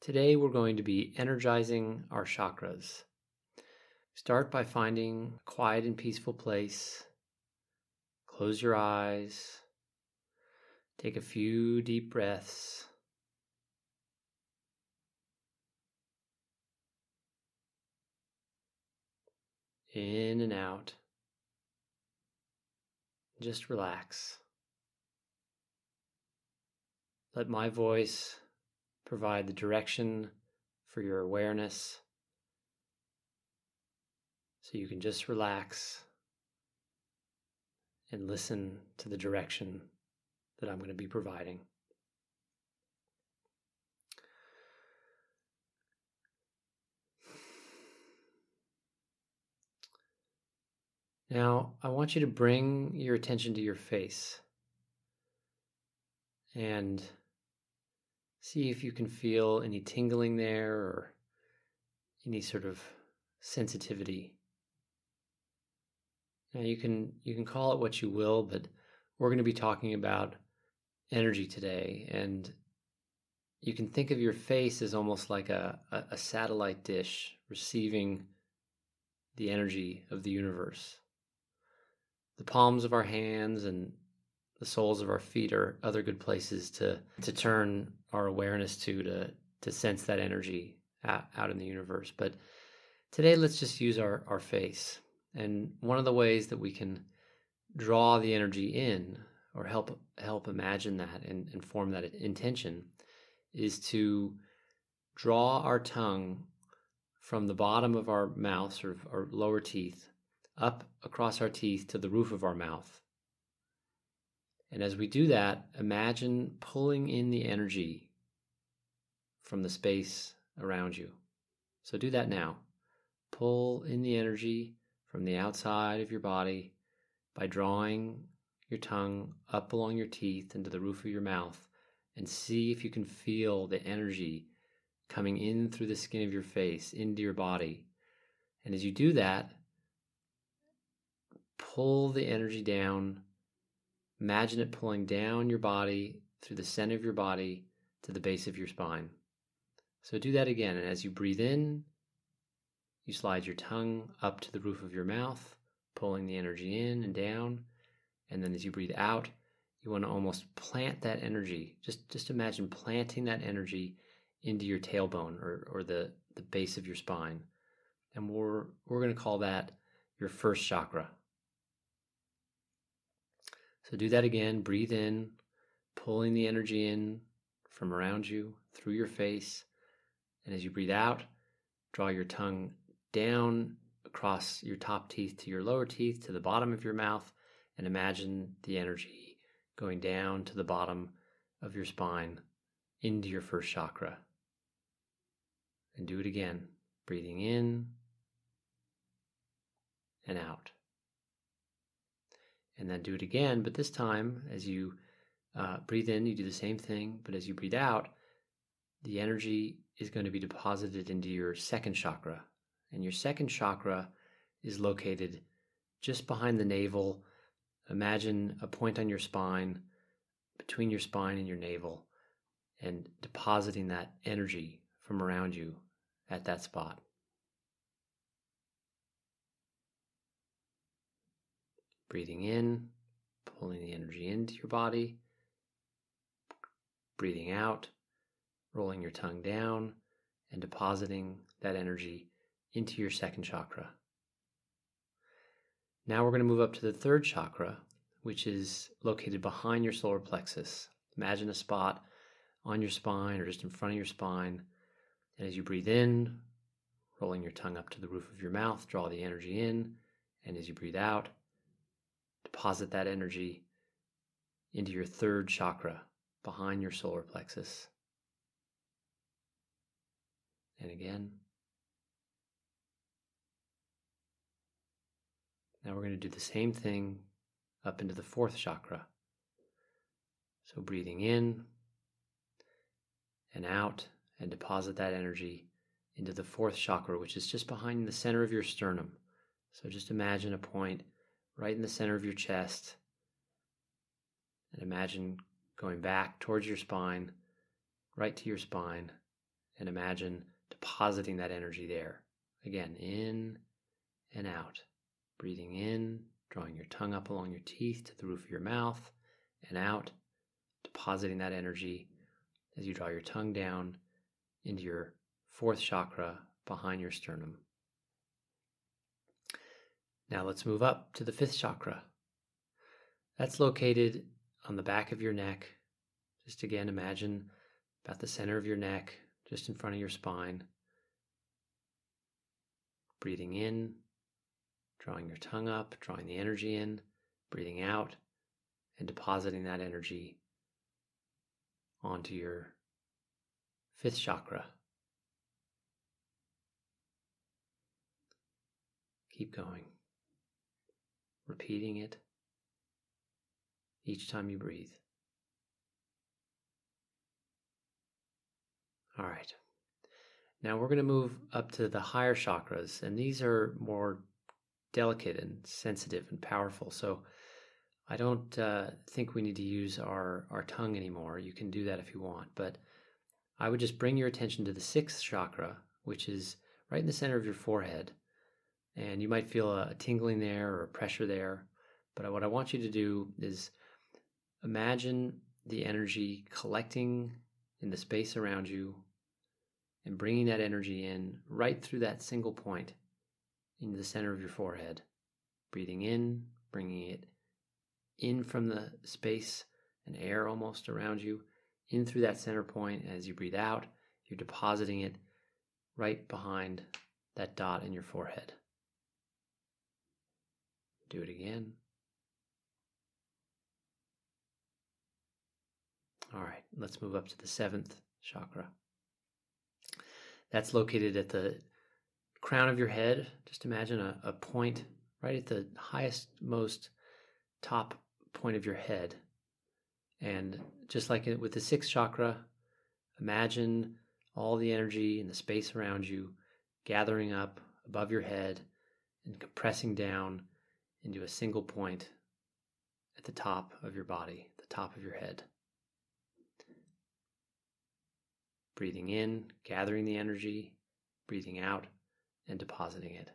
Today we're going to be energizing our chakras. Start by finding a quiet and peaceful place. Close your eyes. Take a few deep breaths. In and out. Just relax. Let my voice provide the direction for your awareness, so you can just relax and listen to the direction that I'm going to be providing. Now, I want you to bring your attention to your face and see if you can feel any tingling there or any sort of sensitivity. Now you can call it what you will, but we're going to be talking about energy today, and you can think of your face as almost like a satellite dish receiving the energy of the universe. The palms of our hands and the soles of our feet are other good places to turn our awareness to sense that energy out in the universe. But today, let's just use our face. And one of the ways that we can draw the energy in, or help imagine that and form that intention, is to draw our tongue from the bottom of our mouth, sort of our lower teeth, up across our teeth to the roof of our mouth. And as we do that, imagine pulling in the energy from the space around you. So do that now. Pull in the energy from the outside of your body by drawing your tongue up along your teeth into the roof of your mouth, and see if you can feel the energy coming in through the skin of your face into your body. And as you do that, pull the energy down. Imagine it pulling down your body through the center of your body to the base of your spine. So do that again, and as you breathe in, you slide your tongue up to the roof of your mouth, pulling the energy in and down. And then as you breathe out, you want to almost plant that energy. Just imagine planting that energy into your tailbone or the base of your spine. And we're going to call that your first chakra. So do that again. Breathe in, pulling the energy in from around you, through your face. And as you breathe out, draw your tongue down across your top teeth to your lower teeth, to the bottom of your mouth, and imagine the energy going down to the bottom of your spine into your first chakra. And do it again, breathing in and out. And then do it again, but this time, as you breathe in, you do the same thing, but as you breathe out, the energy is going to be deposited into your second chakra. And your second chakra is located just behind the navel. Imagine a point on your spine, between your spine and your navel, and depositing that energy from around you at that spot. Breathing in, pulling the energy into your body. Breathing out, rolling your tongue down and depositing that energy into your second chakra. Now we're going to move up to the third chakra, which is located behind your solar plexus. Imagine a spot on your spine or just in front of your spine. And as you breathe in, rolling your tongue up to the roof of your mouth, draw the energy in. And as you breathe out, deposit that energy into your third chakra behind your solar plexus. And again. Now we're going to do the same thing up into the fourth chakra. So breathing in and out, and deposit that energy into the fourth chakra, which is just behind the center of your sternum. So just imagine a point right in the center of your chest, and imagine going back towards your spine, right to your spine, and imagine depositing that energy there. Again, in and out. Breathing in, drawing your tongue up along your teeth to the roof of your mouth, and out, depositing that energy as you draw your tongue down into your fourth chakra behind your sternum. Now let's move up to the fifth chakra. That's located on the back of your neck. Just again, imagine about the center of your neck, just in front of your spine. Breathing in, drawing your tongue up, drawing the energy in, breathing out, and depositing that energy onto your fifth chakra. Keep going, repeating it each time you breathe. All right. Now we're going to move up to the higher chakras, and these are more delicate and sensitive and powerful. So I don't think we need to use our tongue anymore. You can do that if you want, but I would just bring your attention to the sixth chakra, which is right in the center of your forehead. And you might feel a tingling there or a pressure there. But what I want you to do is imagine the energy collecting in the space around you and bringing that energy in right through that single point into the center of your forehead. Breathing in, bringing it in from the space and air almost around you, in through that center point. As you breathe out, you're depositing it right behind that dot in your forehead. Do it again. All right, let's move up to the seventh chakra. That's located at the crown of your head. Just imagine a point right at the highest, most top point of your head. And just like with the sixth chakra, imagine all the energy and the space around you gathering up above your head and compressing down into a single point at the top of your body, the top of your head. Breathing in, gathering the energy, breathing out, and depositing it.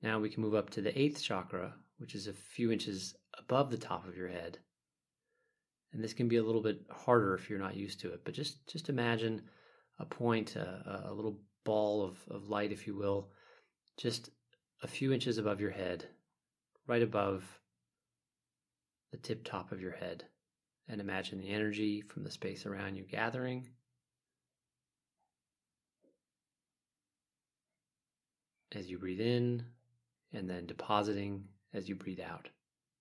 Now we can move up to the eighth chakra, which is a few inches above the top of your head. And this can be a little bit harder if you're not used to it, but just imagine a point, a little ball of light, if you will, just a few inches above your head, right above the tip top of your head. And imagine the energy from the space around you gathering as you breathe in, and then depositing as you breathe out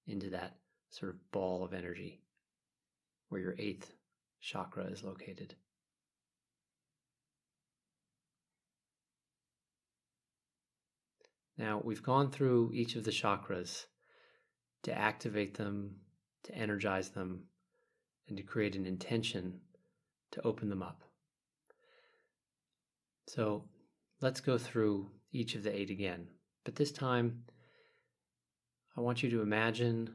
into that sort of ball of energy where your eighth chakra is located. Now, we've gone through each of the chakras to activate them, to energize them, and to create an intention to open them up. So let's go through each of the eight again. But this time, I want you to imagine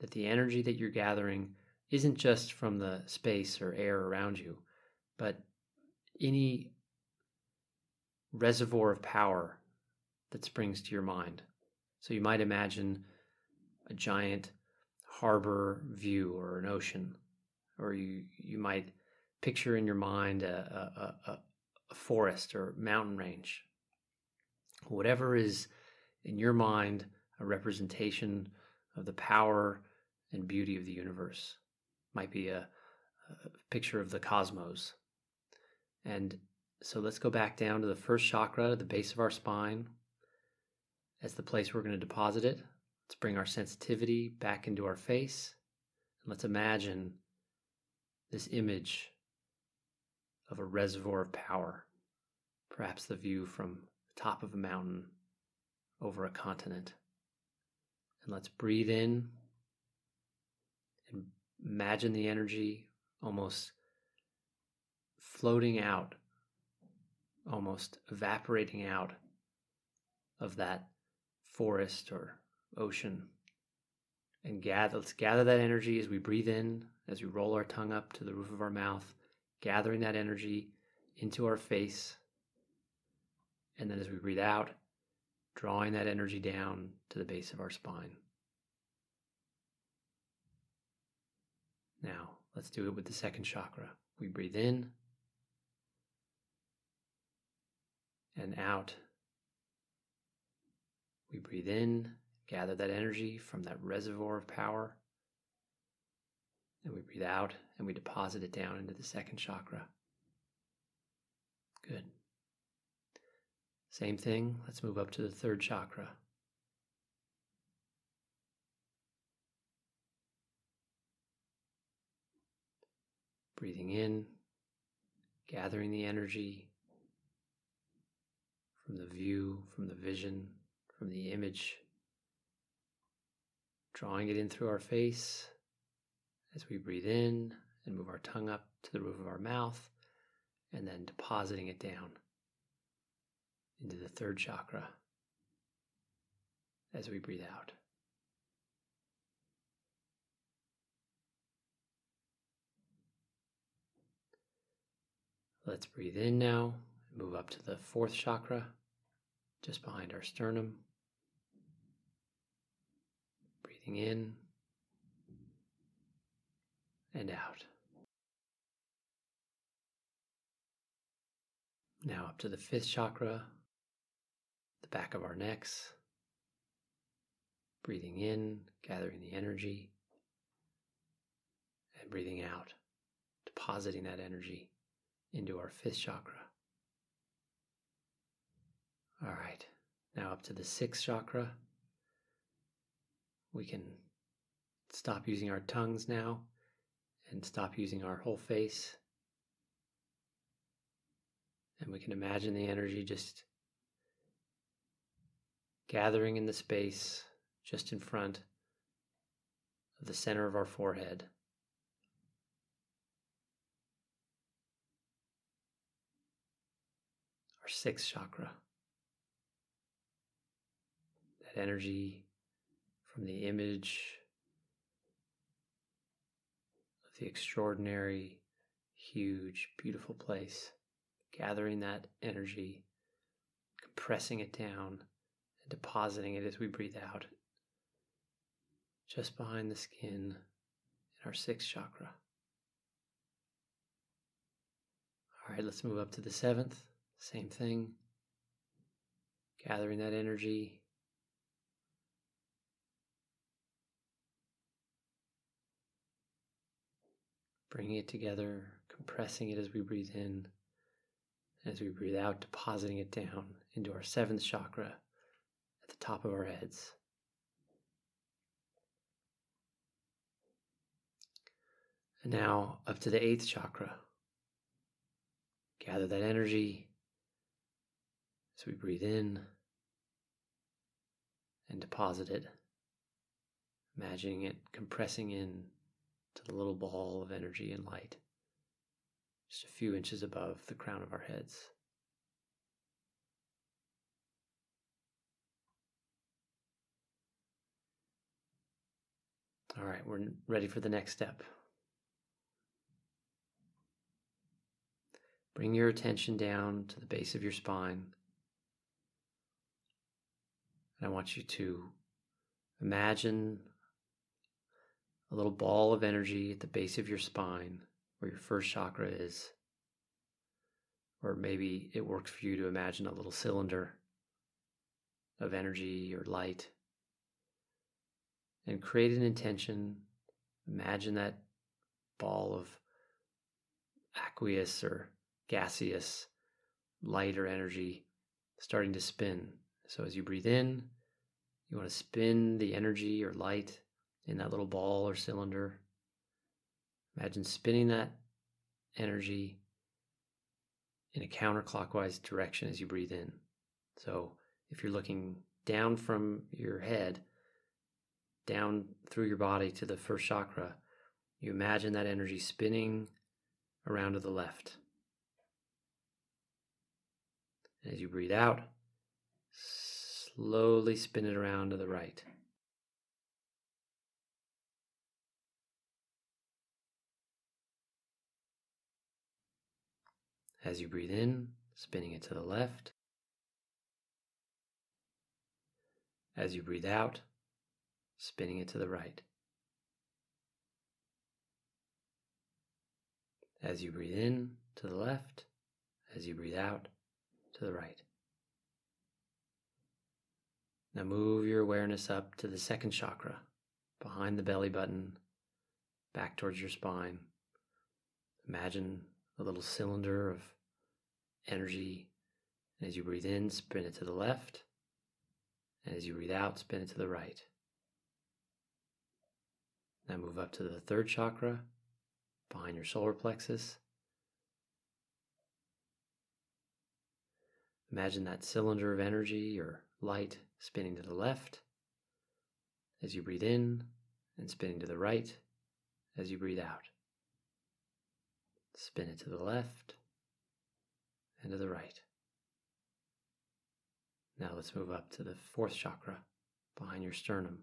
that the energy that you're gathering isn't just from the space or air around you, but any reservoir of power that springs to your mind. So you might imagine a giant harbor view or an ocean, or you might picture in your mind a forest or mountain range. Whatever is in your mind a representation of the power and beauty of the universe. Might be a picture of the cosmos. And so let's go back down to the first chakra, the base of our spine, as the place we're going to deposit it. Let's bring our sensitivity back into our face. And let's imagine this image of a reservoir of power, perhaps the view from the top of a mountain over a continent. And let's breathe in and imagine the energy almost floating out, almost evaporating out of that forest or ocean. And let's gather that energy as we breathe in, as we roll our tongue up to the roof of our mouth, gathering that energy into our face. And then as we breathe out, drawing that energy down to the base of our spine. Now, let's do it with the second chakra. We breathe in and out. We breathe in, gather that energy from that reservoir of power. And we breathe out and we deposit it down into the second chakra. Good. Same thing, let's move up to the third chakra. Breathing in, gathering the energy from the view, from the vision, from the image, drawing it in through our face as we breathe in and move our tongue up to the roof of our mouth, and then depositing it down into the third chakra as we breathe out. Let's breathe in now, move up to the fourth chakra, just behind our sternum. Breathing in and out. Now up to the fifth chakra, the back of our necks. Breathing in, gathering the energy, and breathing out, depositing that energy into our fifth chakra. All right, now up to the sixth chakra. We can stop using our tongues now and stop using our whole face. And we can imagine the energy just gathering in the space just in front of the center of our forehead. Sixth chakra. That energy from the image of the extraordinary, huge, beautiful place, gathering that energy, compressing it down, and depositing it as we breathe out, just behind the skin in our sixth chakra. All right, let's move up to the seventh. Same thing, gathering that energy, bringing it together, compressing it as we breathe in, as we breathe out, depositing it down into our seventh chakra at the top of our heads. And now up to the eighth chakra, gather that energy. So we breathe in and deposit it, imagining it compressing in to the little ball of energy and light, just a few inches above the crown of our heads. All right, we're ready for the next step. Bring your attention down to the base of your spine. And I want you to imagine a little ball of energy at the base of your spine where your first chakra is. Or maybe it works for you to imagine a little cylinder of energy or light. And create an intention. Imagine that ball of aqueous or gaseous light or energy starting to spin. So as you breathe in, you want to spin the energy or light in that little ball or cylinder. Imagine spinning that energy in a counterclockwise direction as you breathe in. So if you're looking down from your head, down through your body to the first chakra, you imagine that energy spinning around to the left. And as you breathe out, slowly spin it around to the right. as you breathe in, spinning it to the left. As you breathe out, spinning it to the right. As you breathe in, to the left. As you breathe out, to the right. Now move your awareness up to the second chakra, behind the belly button, back towards your spine. Imagine a little cylinder of energy. And as you breathe in, spin it to the left. And as you breathe out, spin it to the right. Now move up to the third chakra, behind your solar plexus. Imagine that cylinder of energy or light spinning to the left as you breathe in and spinning to the right as you breathe out. Spin it to the left and to the right. Now let's move up to the fourth chakra behind your sternum.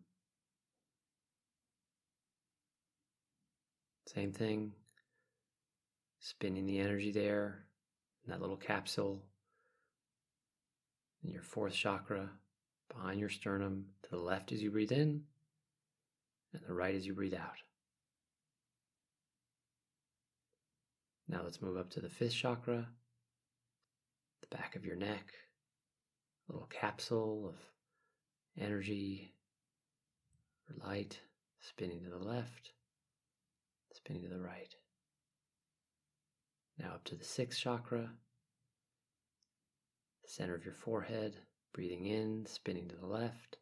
Same thing, spinning the energy there in that little capsule in your fourth chakra behind your sternum to the left as you breathe in and the right as you breathe out. Now let's move up to the fifth chakra, the back of your neck, a little capsule of energy or light spinning to the left. Spinning to the right. Now up to the sixth chakra, the center of your forehead, breathing in, spinning to the left,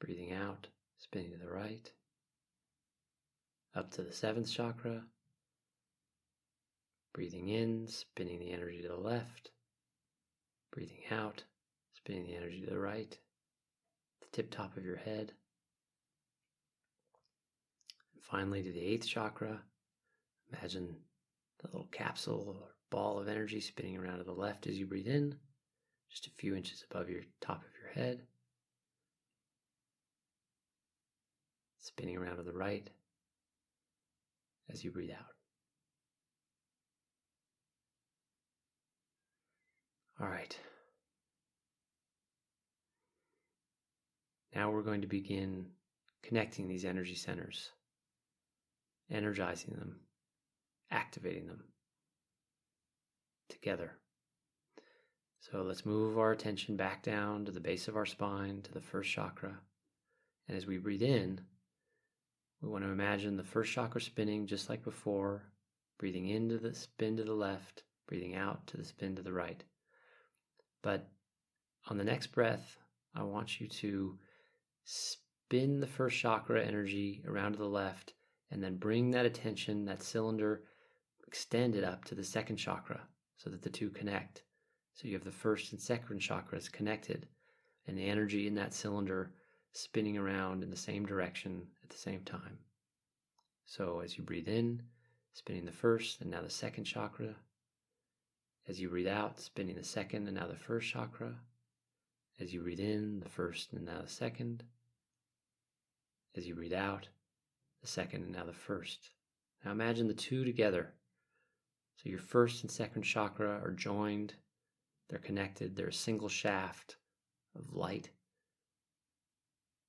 breathing out, spinning to the right. Up to the seventh chakra, breathing in, spinning the energy to the left, breathing out, spinning the energy to the right, the tip top of your head. Finally, to the eighth chakra, imagine the little capsule or ball of energy spinning around to the left as you breathe in, just a few inches above your top of your head, spinning around to the right as you breathe out. All right. Now we're going to begin connecting these energy centers. Energizing them, activating them together. So let's move our attention back down to the base of our spine, to the first chakra. And as we breathe in, we want to imagine the first chakra spinning just like before, breathing into the spin to the left, breathing out to the spin to the right. But on the next breath, I want you to spin the first chakra energy around to the left and then bring that attention, that cylinder, extend it up to the second chakra so that the two connect. So you have the first and second chakras connected and the energy in that cylinder spinning around in the same direction at the same time. So as you breathe in, spinning the first and now the second chakra. As you breathe out, spinning the second and now the first chakra. As you breathe in, the first and now the second. As you breathe out, the second and now the first. Now imagine the two together. So your first and second chakra are joined, they're connected, they're a single shaft of light.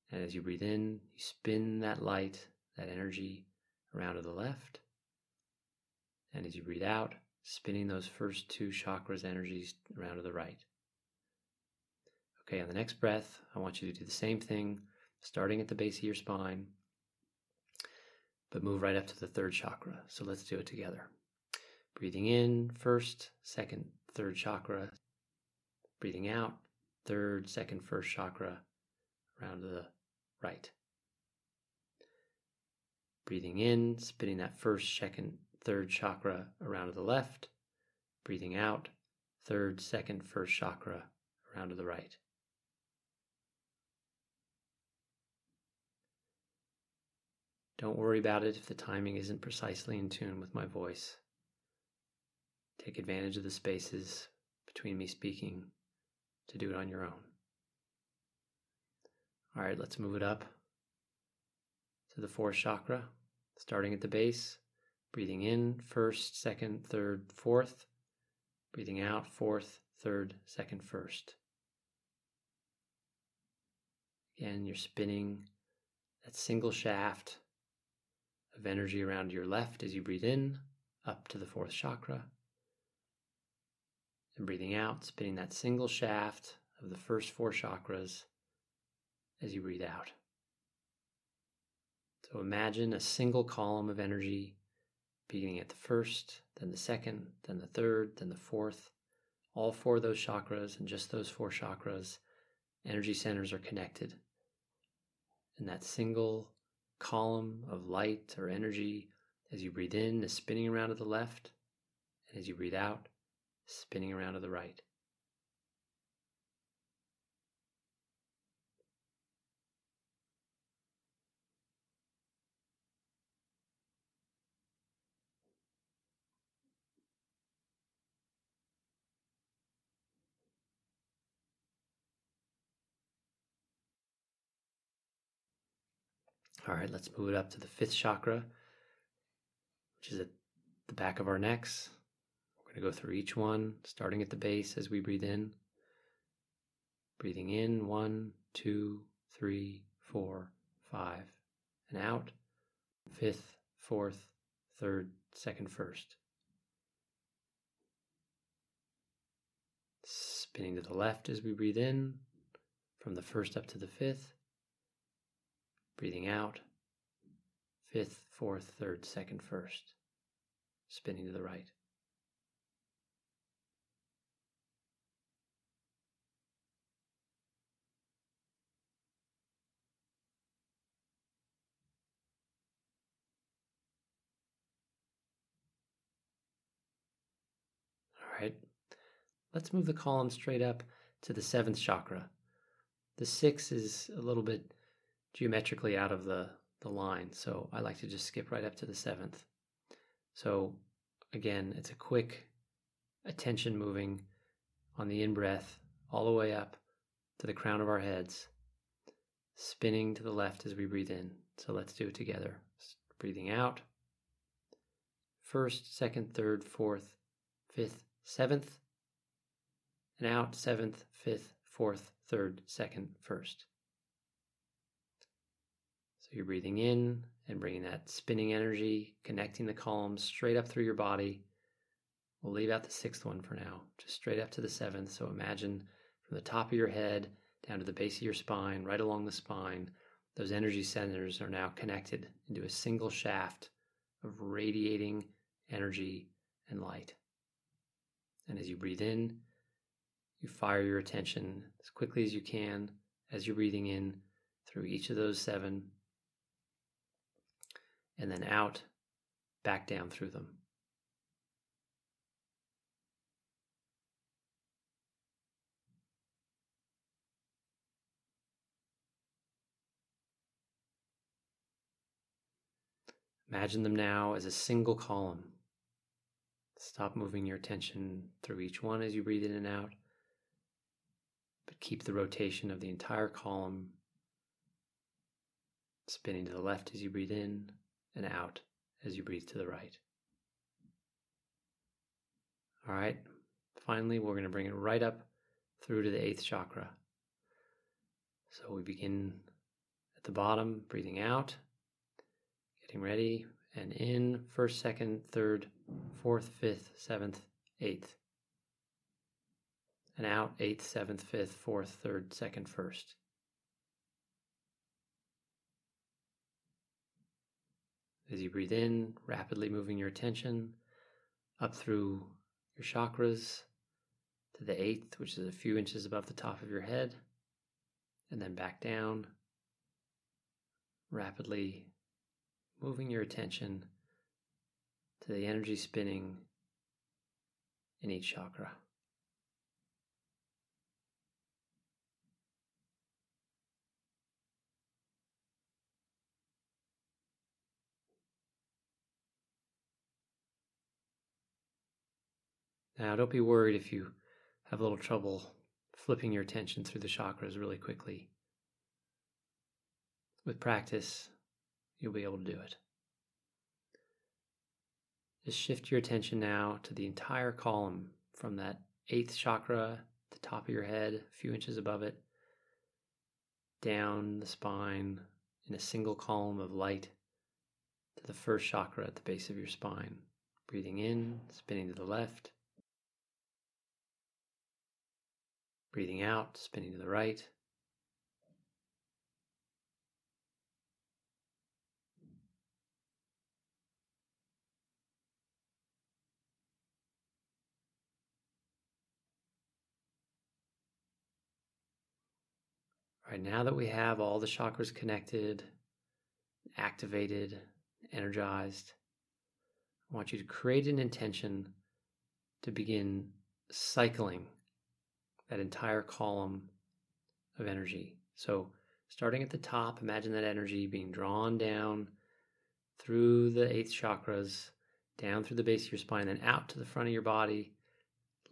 And as you breathe in, you spin that light, that energy around to the left. And as you breathe out, spinning those first two chakras' energies around to the right. Okay, on the next breath, I want you to do the same thing, starting at the base of your spine, but move right up to the third chakra. So let's do it together. Breathing in, first, second, third chakra. Breathing out, third, second, first chakra, around to the right. Breathing in, spinning that first, second, third chakra around to the left. Breathing out, third, second, first chakra, around to the right. Don't worry about it if the timing isn't precisely in tune with my voice. Take advantage of the spaces between me speaking to do it on your own. All right, let's move it up to the fourth chakra, starting at the base, breathing in, first, second, third, fourth, Breathing out, fourth, third, second, first. Again, you're spinning that single shaft of energy around your left as you breathe in, up to the fourth chakra. And breathing out, spinning that single shaft of the first four chakras as you breathe out. So imagine a single column of energy beginning at the first, then the second, then the third, then the fourth. All four of those chakras and just those four chakras, energy centers are connected. And that single column of light or energy as you breathe in is spinning around to the left, and as you breathe out, spinning around to the right. All right, let's move it up to the fifth chakra, which is at the back of our necks. We're going to go through each one, starting at the base as we breathe in. Breathing in, 1, 2, 3, 4, 5, and out. Fifth, fourth, third, second, first. Spinning to the left as we breathe in, from the first up to the fifth. Breathing out, fifth, fourth, third, second, first, spinning to the right. All right, let's move the column straight up to the seventh chakra. The six is a little bit geometrically out of the line, so I like to just skip right up to the seventh. So again, it's a quick attention moving on the in-breath all the way up to the crown of our heads, spinning to the left as we breathe in. So let's do it together. Breathing out, first, second, third, fourth, fifth, seventh, and out, seventh, fifth, fourth, third, second, first. So you're breathing in and bringing that spinning energy, connecting the columns straight up through your body. We'll leave out the sixth one for now, just straight up to the seventh. So imagine from the top of your head down to the base of your spine, right along the spine, those energy centers are now connected into a single shaft of radiating energy and light. And as you breathe in, you fire your attention as quickly as you can as you're breathing in through each of those seven. And then out, back down through them. Imagine them now as a single column. Stop moving your attention through each one as you breathe in and out, but keep the rotation of the entire column spinning to the left as you breathe in, and out as you breathe to the right. All right, finally, we're going to bring it right up through to the eighth chakra. So we begin at the bottom, breathing out, getting ready, and in, first, second, third, fourth, fifth, seventh, eighth. And out, eighth, seventh, fifth, fourth, third, second, first. As you breathe in, rapidly moving your attention up through your chakras to the eighth, which is a few inches above the top of your head, and then back down, rapidly moving your attention to the energy spinning in each chakra. Now, don't be worried if you have a little trouble flipping your attention through the chakras really quickly. With practice, you'll be able to do it. Just shift your attention now to the entire column from that 8th chakra, the top of your head, a few inches above it, down the spine in a single column of light to the 1st chakra at the base of your spine. Breathing in, spinning to the left. Breathing out, spinning to the right. All right, now that we have all the chakras connected, activated, energized, I want you to create an intention to begin cycling that entire column of energy. So starting at the top, imagine that energy being drawn down through the 8th chakras, down through the base of your spine, then out to the front of your body,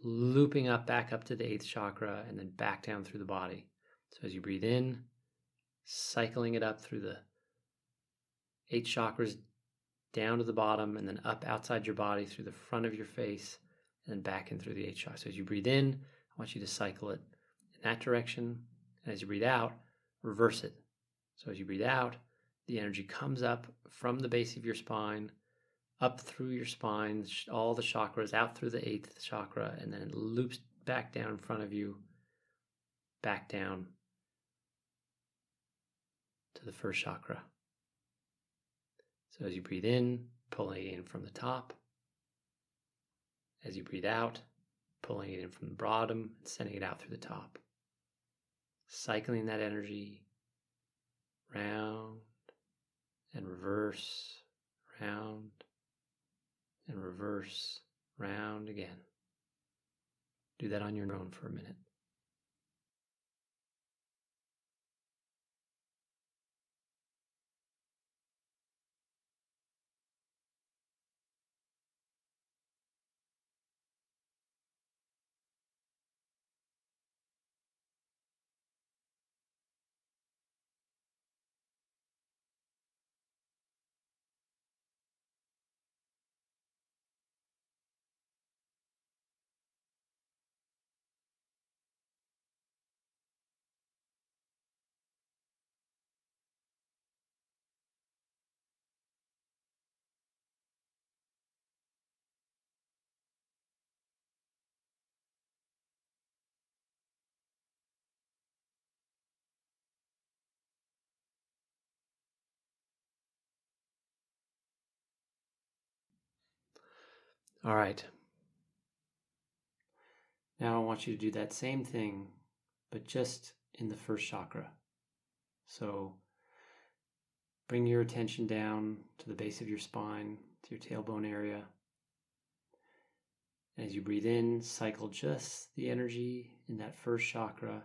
looping up back up to the 8th chakra, and then back down through the body. So as you breathe in, cycling it up through the 8 chakras, down to the bottom, and then up outside your body through the front of your face, and then back in through the 8th chakra. So as you breathe in, I want you to cycle it in that direction. And as you breathe out, reverse it. So as you breathe out, the energy comes up from the base of your spine, up through your spine, all the chakras, out through the 8th chakra, and then it loops back down in front of you, back down to the 1st chakra. So as you breathe in, pulling it in from the top. As you breathe out, pulling it in from the bottom and sending it out through the top. Cycling that energy round and reverse, round and reverse, round again. Do that on your own for a minute. All right, now I want you to do that same thing, but just in the 1st chakra. So bring your attention down to the base of your spine, to your tailbone area. And as you breathe in, cycle just the energy in that 1st chakra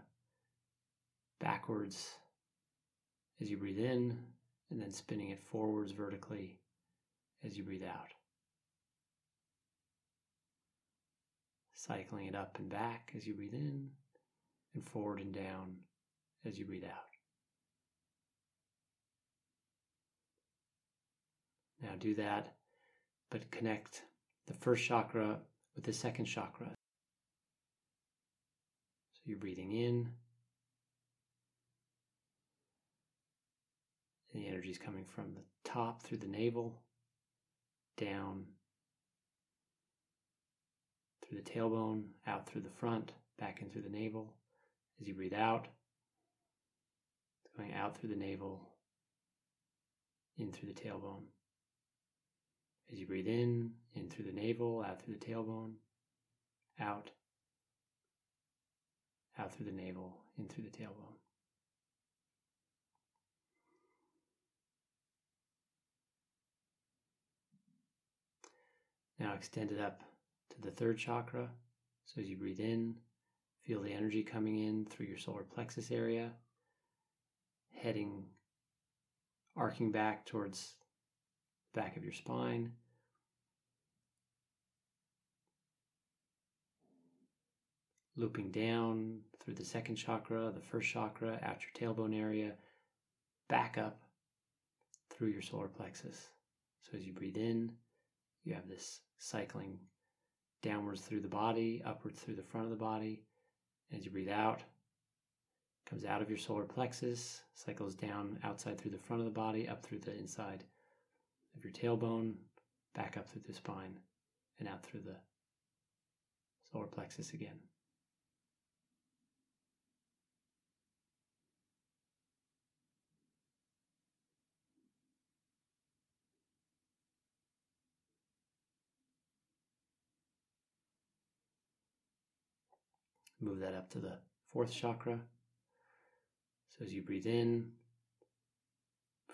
backwards as you breathe in, and then spinning it forwards vertically as you breathe out. Cycling it up and back as you breathe in, and forward and down as you breathe out. Now do that, but connect the 1st chakra with the 2nd chakra. So you're breathing in, and the energy is coming from the top through the navel, down through the tailbone, out through the front, back in through the navel. As you breathe out, going out through the navel, in through the tailbone. As you breathe in through the navel, out through the tailbone, out, out through the navel, in through the tailbone. Now extend it up to the 3rd chakra. So as you breathe in, feel the energy coming in through your solar plexus area, heading, arcing back towards the back of your spine. Looping down through the 2nd chakra, the 1st chakra, out your tailbone area, back up through your solar plexus. So as you breathe in, you have this cycling downwards through the body, upwards through the front of the body. As you breathe out, comes out of your solar plexus, cycles down outside through the front of the body, up through the inside of your tailbone, back up through the spine, and out through the solar plexus again. Move that up to the fourth chakra. So as you breathe in,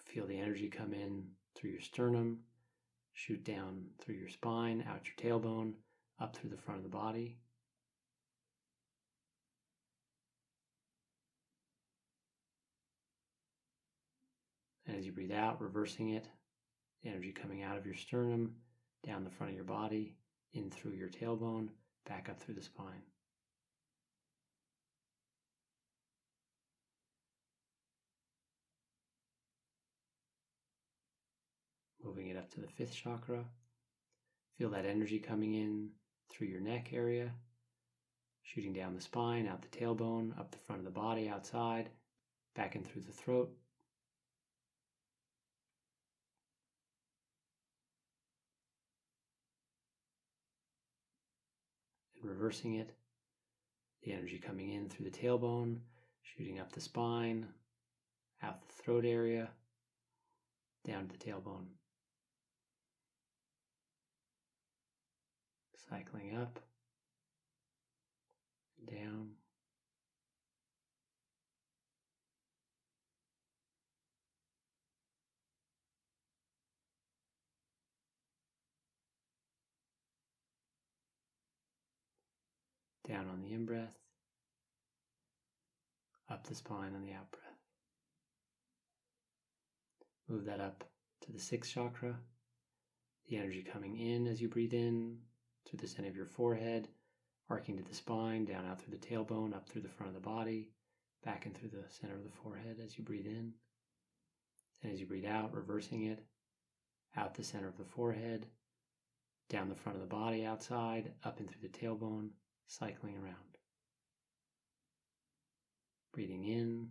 feel the energy come in through your sternum, shoot down through your spine, out your tailbone, up through the front of the body. And as you breathe out, reversing it, the energy coming out of your sternum, down the front of your body, in through your tailbone, back up through the spine. Moving it up to the fifth chakra. Feel that energy coming in through your neck area, shooting down the spine, out the tailbone, up the front of the body, outside, back in through the throat. And reversing it, the energy coming in through the tailbone, shooting up the spine, out the throat area, down to the tailbone. Cycling up, down. Down on the in-breath, up the spine on the out-breath. Move that up to the sixth chakra. The energy coming in as you breathe in, through the center of your forehead, arcing to the spine, down out through the tailbone, up through the front of the body, back and through the center of the forehead as you breathe in. And as you breathe out, reversing it, out the center of the forehead, down the front of the body outside, up and through the tailbone, cycling around. Breathing in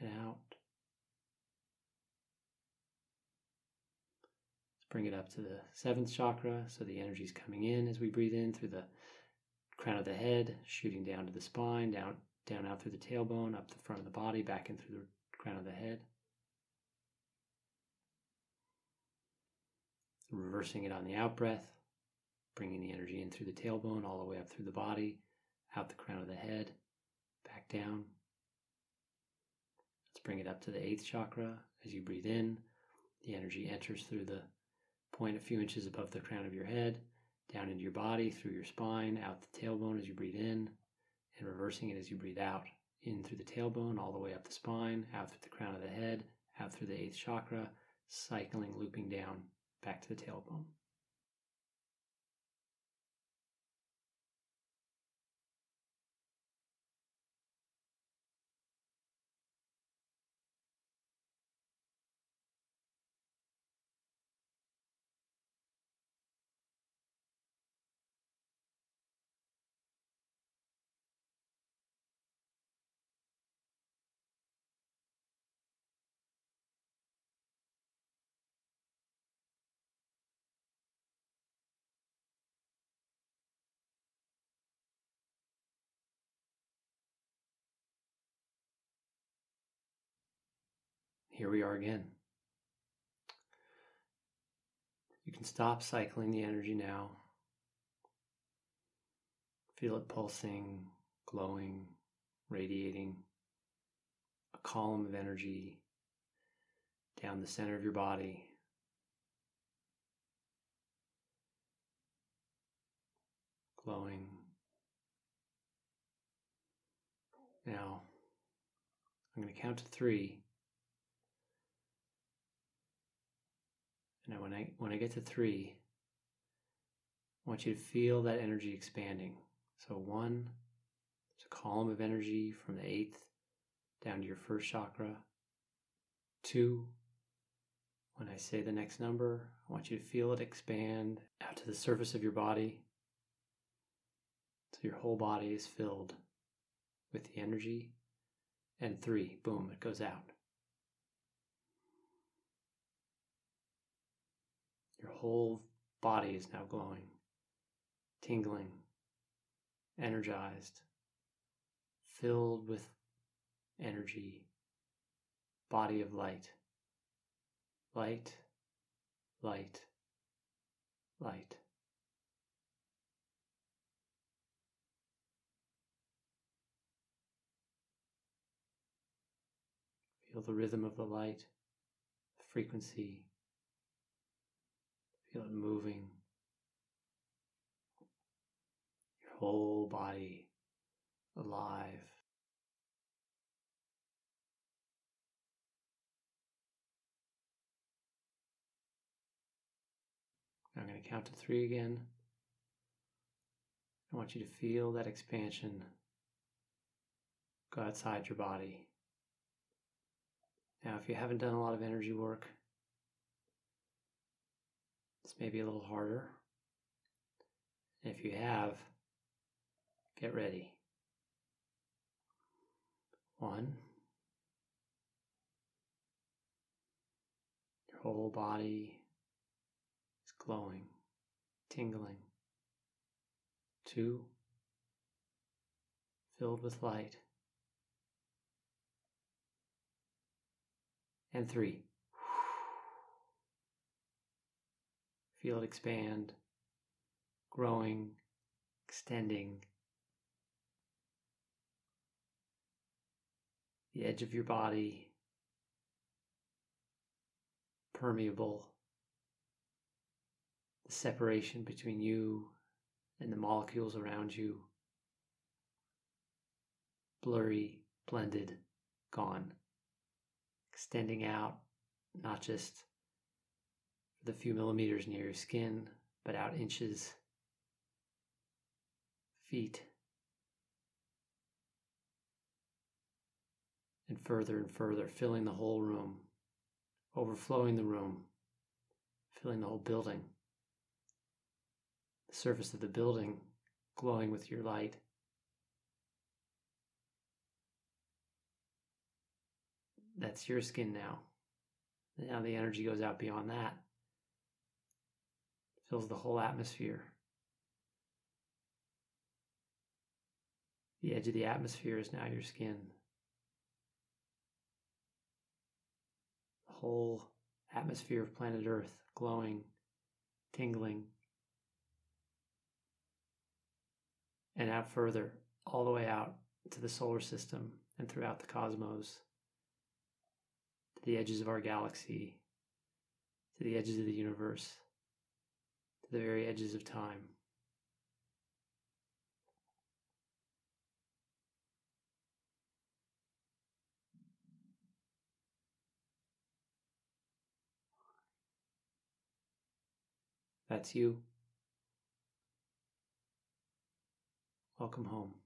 and out. Bring it up to the seventh chakra, so the energy is coming in as we breathe in through the crown of the head, shooting down to the spine, down out through the tailbone, up the front of the body, back in through the crown of the head. Reversing it on the out-breath, bringing the energy in through the tailbone, all the way up through the body, out the crown of the head, back down. Let's bring it up to the eighth chakra. As you breathe in, the energy enters through the point a few inches above the crown of your head, down into your body, through your spine, out the tailbone as you breathe in, and reversing it as you breathe out, in through the tailbone, all the way up the spine, out through the crown of the head, out through the eighth chakra, cycling, looping down, back to the tailbone. Here we are again. You can stop cycling the energy now. Feel it pulsing, glowing, radiating, a column of energy down the center of your body. Glowing. Now, I'm going to count to 3. Now when I get to 3, I want you to feel that energy expanding. So 1, it's a column of energy from the 8th down to your first chakra. 2, When I say the next number, I want you to feel it expand out to the surface of your body, so your whole body is filled with the energy. And 3, boom, it goes out. Your whole body is now glowing, tingling, energized, filled with energy, body of light. Light, light, light. Feel the rhythm of the light, the frequency. Feel it moving. Your whole body alive. I'm going to count to 3 again. I want you to feel that expansion go outside your body. Now, if you haven't done a lot of energy work, this may be a little harder. If you have, get ready. 1. Your whole body is glowing, tingling. 2. Filled with light. And 3. Feel it expand, growing, extending. The edge of your body, permeable. The separation between you and the molecules around you. Blurry, blended, gone. Extending out, not just the few millimeters near your skin, but out inches, feet, and further, filling the whole room, overflowing the room, filling the whole building. The surface of the building glowing with your light. That's your skin now. Now the energy goes out beyond that. Fills the whole atmosphere. The edge of the atmosphere is now your skin. The whole atmosphere of planet Earth, glowing, tingling. And out further, all the way out to the solar system and throughout the cosmos. To the edges of our galaxy, to the edges of the universe, to the very edges of time. That's you. Welcome home.